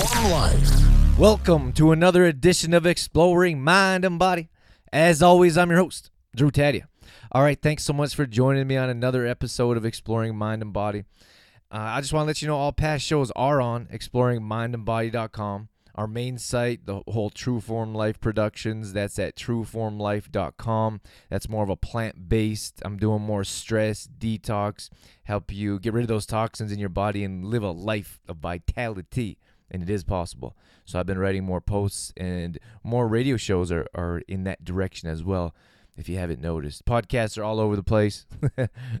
Form Life. Welcome to another edition of Exploring Mind and Body. As always, I'm your host, Drew Taddea. All right, thanks so much for joining me on another episode of Exploring Mind and Body. I just want to let you know all past shows are on exploringmindandbody.com. Our main site, the whole True Form Life Productions, that's at trueformlife.com. That's more of a plant-based. I'm doing more stress, detox, help you get rid of those toxins in your body and live a life of vitality, and it is possible. So I've been writing more posts, and more radio shows are in that direction as well, if you haven't noticed. Podcasts are all over the place.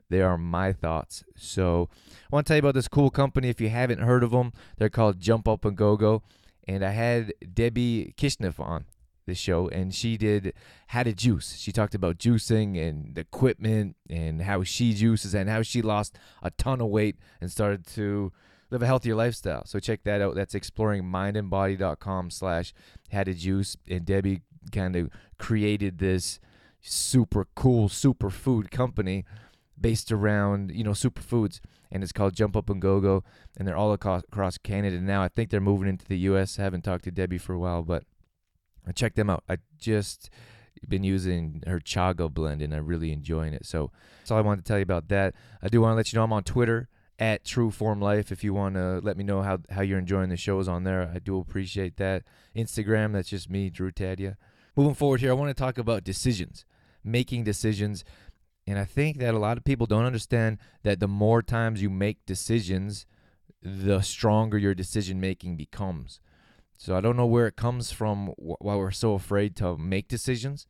They are my thoughts. So I want to tell you about this cool company if you haven't heard of them. They're called Jump Up and Go Go. And I had Debbie Kishneff on the show, and she did How to Juice. She talked about juicing and the equipment and how she juices and how she lost a ton of weight and started to live a healthier lifestyle. So check that out. That's exploringmindandbody.com/howtojuice. And Debbie kind of created this super cool superfood company based around, superfoods. And it's called Jump Up and Go Go, and they're all across Canada now. I think they're moving into the U.S. I haven't talked to Debbie for a while, but check them out. I just been using her Chaga blend, and I'm really enjoying it. So that's all I wanted to tell you about that. I do want to let you know I'm on Twitter, at True Form Life, if you want to let me know how you're enjoying the shows on there. I do appreciate that. Instagram, that's just me, Drew Taddea. Moving forward here, I want to talk about decisions, making decisions. And I think that a lot of people don't understand that the more times you make decisions, the stronger your decision-making becomes. So I don't know where it comes from, why we're so afraid to make decisions.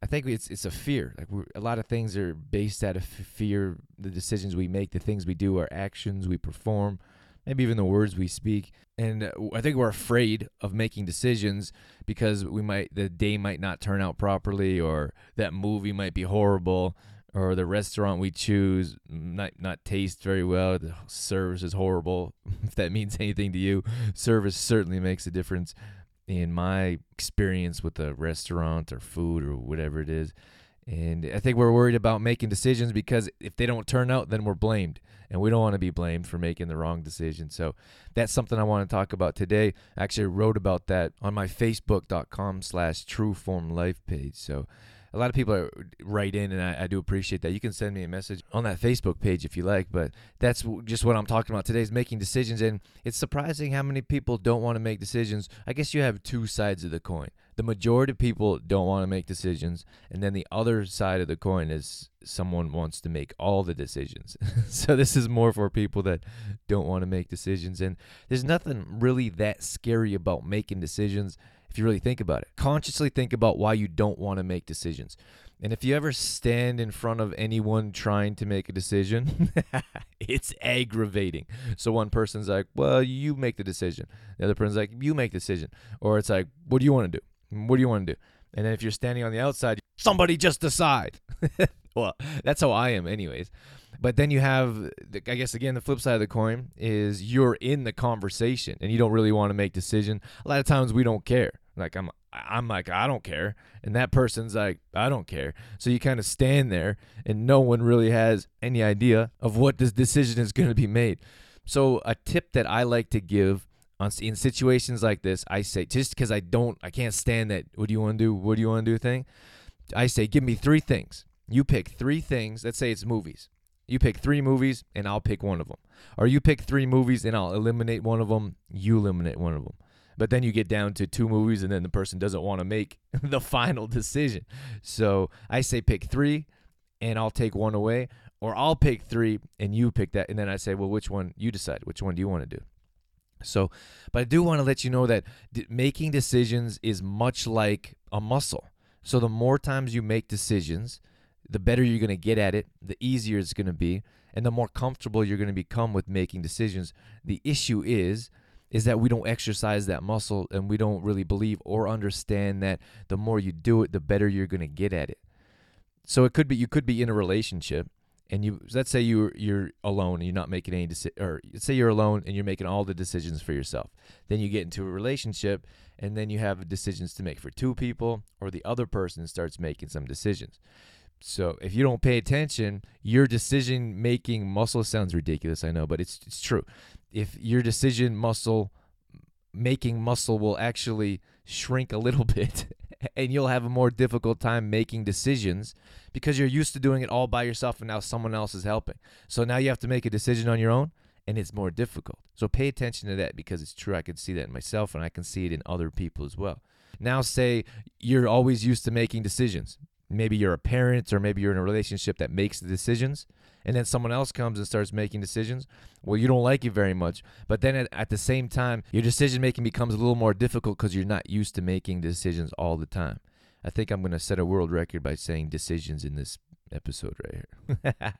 I think it's a fear. Like a lot of things are based out of fear. The decisions we make, the things we do, our actions we perform, maybe even the words we speak. And I think we're afraid of making decisions because the day might not turn out properly, or that movie might be horrible, or the restaurant we choose not taste very well, the service is horrible, if that means anything to you. Service certainly makes a difference in my experience with a restaurant or food or whatever it is. And I think we're worried about making decisions because if they don't turn out, then we're blamed. And we don't want to be blamed for making the wrong decision. So that's something I want to talk about today. I actually wrote about that on my facebook.com/trueformlife page. So a lot of people write in, and I do appreciate that. You can send me a message on that Facebook page if you like, but that's just what I'm talking about today is making decisions, and it's surprising how many people don't want to make decisions. I guess you have two sides of the coin. The majority of people don't want to make decisions, and then the other side of the coin is someone wants to make all the decisions. So this is more for people that don't want to make decisions, and there's nothing really that scary about making decisions. If you really think about it, consciously think about why you don't want to make decisions. And if you ever stand in front of anyone trying to make a decision, it's aggravating. So one person's like, well, you make the decision. The other person's like, you make the decision. Or it's like, what do you want to do? What do you want to do? And then if you're standing on the outside, somebody just decide. Well, that's how I am anyways. But then you have, I guess, again, the flip side of the coin is you're in the conversation and you don't really want to make decision. A lot of times we don't care. Like I'm like, I don't care. And that person's like, I don't care. So you kind of stand there and no one really has any idea of what this decision is going to be made. So a tip that I like to give in situations like this, I say, just because I can't stand that, what do you want to do? What do you want to do thing? I say, give me three things. You pick three things. Let's say it's movies. You pick three movies and I'll pick one of them. Or you pick three movies and I'll eliminate one of them. You eliminate one of them. But then you get down to two movies, and then the person doesn't want to make the final decision. So I say pick three, and I'll take one away, or I'll pick three, and you pick that. And then I say, well, which one? You decide. Which one do you want to do? So, but I do want to let you know that making decisions is much like a muscle. So the more times you make decisions, the better you're going to get at it, the easier it's going to be, and the more comfortable you're going to become with making decisions. The issue is that we don't exercise that muscle, and we don't really believe or understand that the more you do it, the better you're going to get at it. So you could be in a relationship, and let's say you're alone and you're not making any decisions, or let's say you're alone and you're making all the decisions for yourself. Then you get into a relationship, and then you have decisions to make for two people, or the other person starts making some decisions. So if you don't pay attention, your decision-making muscle sounds ridiculous, I know, but it's true. If your decision muscle making muscle will actually shrink a little bit and you'll have a more difficult time making decisions because you're used to doing it all by yourself and now someone else is helping. So now you have to make a decision on your own and it's more difficult. So pay attention to that because it's true. I can see that in myself and I can see it in other people as well. Now say you're always used to making decisions. Maybe you're a parent or maybe you're in a relationship that makes the decisions and then someone else comes and starts making decisions. Well, you don't like it very much. But then at the same time, your decision making becomes a little more difficult because you're not used to making decisions all the time. I think I'm going to set a world record by saying decisions in this episode right here.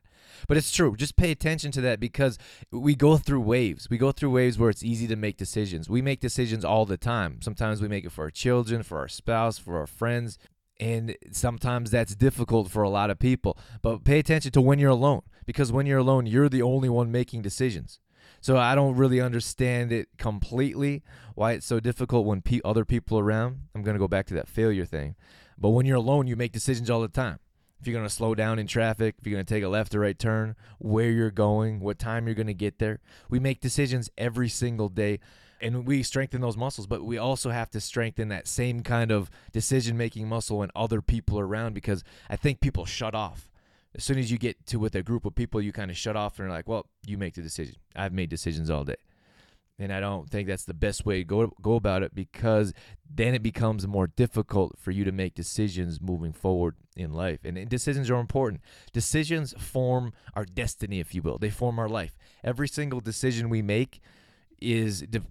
But it's true. Just pay attention to that because we go through waves. We go through waves where it's easy to make decisions. We make decisions all the time. Sometimes we make it for our children, for our spouse, for our friends. And sometimes that's difficult for a lot of people. But pay attention to when you're alone, because when you're alone, you're the only one making decisions. So I don't really understand it completely, why it's so difficult when other people are around. I'm going to go back to that failure thing. But when you're alone, you make decisions all the time. If you're going to slow down in traffic, if you're going to take a left or right turn, where you're going, what time you're going to get there. We make decisions every single day. And we strengthen those muscles, but we also have to strengthen that same kind of decision-making muscle when other people are around, because I think people shut off. As soon as you get to with a group of people, you kind of shut off and are like, well, you make the decision. I've made decisions all day. And I don't think that's the best way to go about it, because then it becomes more difficult for you to make decisions moving forward in life. And decisions are important. Decisions form our destiny, if you will. They form our life. Every single decision we make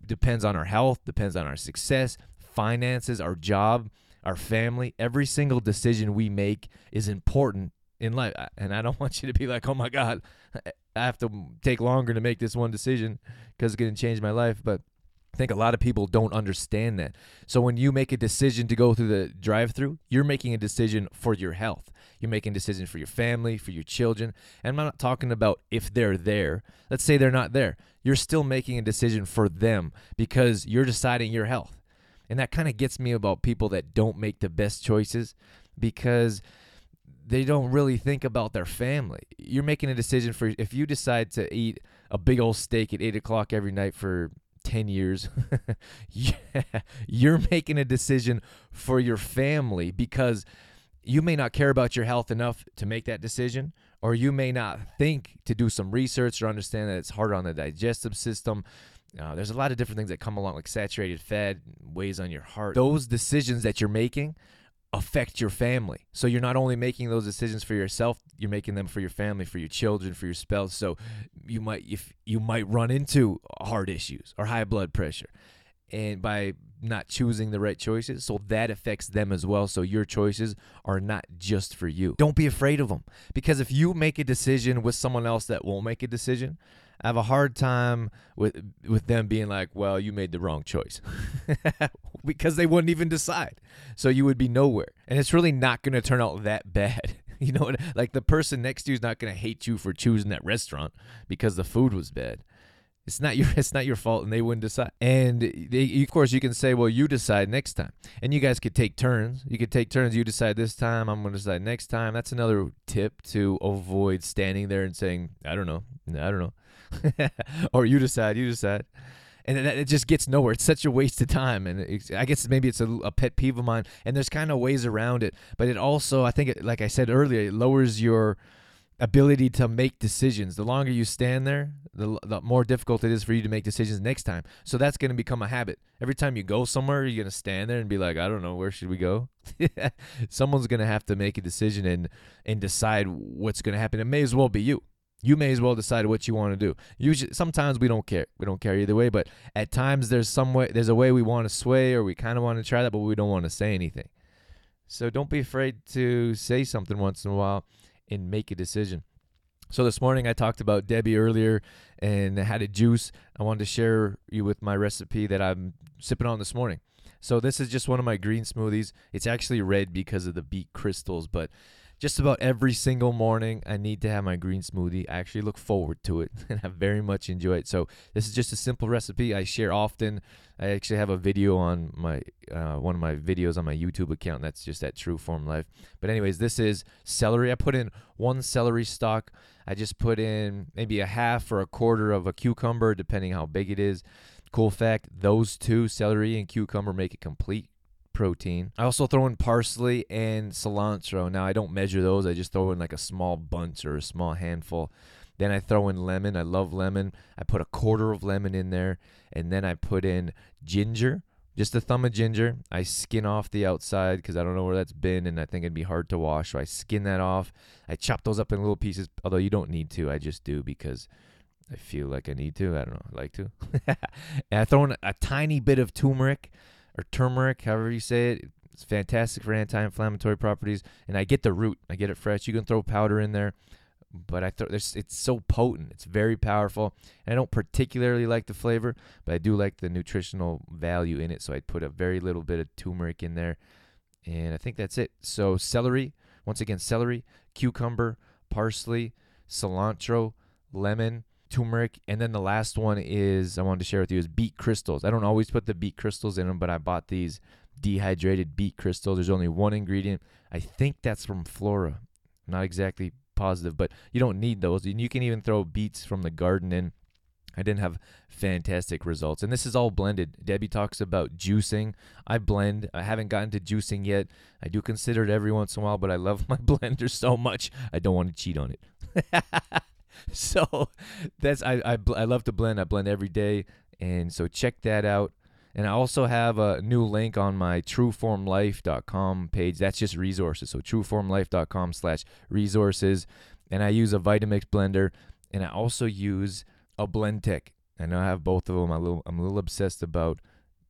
depends on our health, depends on our success, finances, our job, our family. Every single decision we make is important in life. And I don't want you to be like, oh my God, I have to take longer to make this one decision because it's going to change my life. But I think a lot of people don't understand that. So when you make a decision to go through the drive-thru, you're making a decision for your health. You're making a decision for your family, for your children. And I'm not talking about if they're there. Let's say they're not there. You're still making a decision for them because you're deciding your health. And that kind of gets me about people that don't make the best choices because they don't really think about their family. You're making a decision for, if you decide to eat a big old steak at 8 o'clock every night for 10 years, you're making a decision for your family because you may not care about your health enough to make that decision, or you may not think to do some research or understand that it's harder on the digestive system. There's a lot of different things that come along, like saturated fat, weighs on your heart. Those decisions that you're making affect your family. So you're not only making those decisions for yourself, you're making them for your family, for your children, for your spouse. So you might run into heart issues or high blood pressure, and by not choosing the right choices, so that affects them as well. So your choices are not just for you. Don't be afraid of them, because if you make a decision with someone else that won't make a decision, I have a hard time with them being like, well, you made the wrong choice because they wouldn't even decide. So you would be nowhere. And it's really not going to turn out that bad. You know, like the person next to you is not going to hate you for choosing that restaurant because the food was bad. It's not your fault, and they wouldn't decide. And of course, you can say, well, you decide next time. And you guys could take turns. You could take turns. You decide this time. I'm going to decide next time. That's another tip to avoid standing there and saying, I don't know. Or you decide. And it just gets nowhere. It's such a waste of time. And I guess maybe it's a pet peeve of mine. And there's kind of ways around it. But it also, I think, like I said earlier, it lowers your ability to make decisions. The longer you stand there, the more difficult it is for you to make decisions next time. So that's going to become a habit. Every time you go somewhere, you're going to stand there and be like, I don't know, where should we go? Someone's going to have to make a decision and decide what's going to happen. It may as well be you. You may as well decide what you want to do. Usually, sometimes we don't care. We don't care either way, but at times there's a way we want to sway, or we kind of want to try that, but we don't want to say anything. So don't be afraid to say something once in a while and make a decision. So this morning I talked about Debbie earlier and had a juice. I wanted to share you with my recipe that I'm sipping on this morning. So this is just one of my green smoothies. It's actually red because of the beet crystals, but just about every single morning I need to have my green smoothie. I actually look forward to it and I very much enjoy it. So this is just a simple recipe I share often. I actually have a video on my one of my videos on my YouTube account. That's just at True Form Life. But anyways, this is celery. I put in one celery stalk. I just put in maybe a half or a quarter of a cucumber, depending how big it is. Cool fact, those two, celery and cucumber, make a complete protein. I also throw in parsley and cilantro. Now, I don't measure those. I just throw in like a small bunch or a small handful. Then I throw in lemon. I love lemon. I put a quarter of lemon in there, and then I put in ginger, just a thumb of ginger. I skin off the outside because I don't know where that's been, and I think it'd be hard to wash, so I skin that off. I chop those up in little pieces, although you don't need to. I just do because I feel like I need to. I don't know. I like to. And I throw in a tiny bit of turmeric, however you say it. It's fantastic for anti-inflammatory properties, and I get the root. I get it fresh. You can throw powder in there. But it's so potent. It's very powerful. And I don't particularly like the flavor, but I do like the nutritional value in it. So I put a very little bit of turmeric in there. And I think that's it. So celery, once again, celery, cucumber, parsley, cilantro, lemon, turmeric. And then the last one I wanted to share with you is beet crystals. I don't always put the beet crystals in them, but I bought these dehydrated beet crystals. There's only one ingredient. I think that's from Flora. Not exactly positive, but you don't need those. And you can even throw beets from the garden in. I didn't have fantastic results. And this is all blended. Debbie talks about juicing. I blend. I haven't gotten to juicing yet. I do consider it every once in a while, but I love my blender so much, I don't want to cheat on it. So that's I love to blend. I blend every day. And so check that out. And I also have a new link on my trueformlife.com page. That's just resources. So trueformlife.com/resources. And I use a Vitamix blender. And I also use a Blendtec. I know I have both of them. I'm a little obsessed about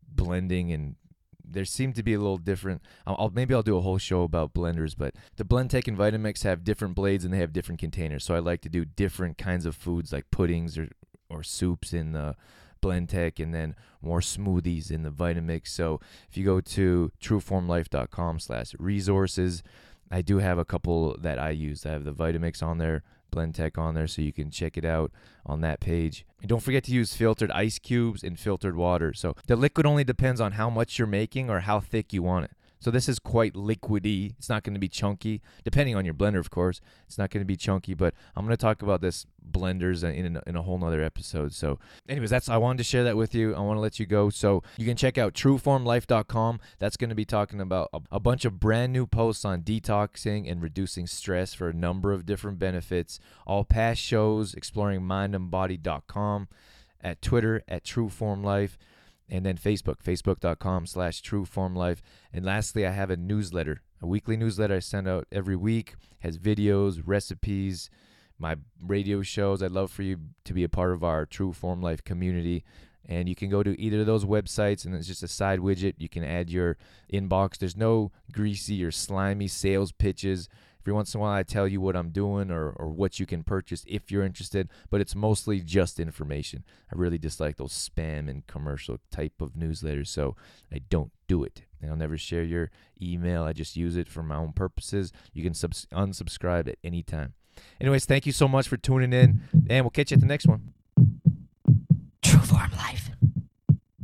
blending, and they seem to be a little different. Maybe I'll do a whole show about blenders, but the Blendtec and Vitamix have different blades and they have different containers. So I like to do different kinds of foods like puddings or soups in the Blendtec, and then more smoothies in the Vitamix. So if you go to trueformlife.com/resources, I do have a couple that I use. I have the Vitamix on there, Blendtec on there, so you can check it out on that page. And don't forget to use filtered ice cubes and filtered water. So the liquid only depends on how much you're making or how thick you want it. So this is quite liquidy. It's not going to be chunky, depending on your blender, of course. It's not going to be chunky, but I'm going to talk about this blenders in a whole nother episode. So anyways, I wanted to share that with you. I want to let you go. So you can check out trueformlife.com. That's going to be talking about a bunch of brand new posts on detoxing and reducing stress for a number of different benefits. All past shows, exploring mindandbody.com, at Twitter, @trueformlife. And then Facebook, facebook.com/trueformlife. And lastly, I have a newsletter, a weekly newsletter I send out every week. Has videos, recipes, my radio shows. I'd love for you to be a part of our True Form Life community. And you can go to either of those websites, and it's just a side widget. You can add your inbox. There's no greasy or slimy sales pitches. Every once in a while, I tell you what I'm doing or what you can purchase if you're interested, but it's mostly just information. I really dislike those spam and commercial type of newsletters, so I don't do it. And I'll never share your email. I just use it for my own purposes. You can unsubscribe at any time. Anyways, thank you so much for tuning in, and we'll catch you at the next one.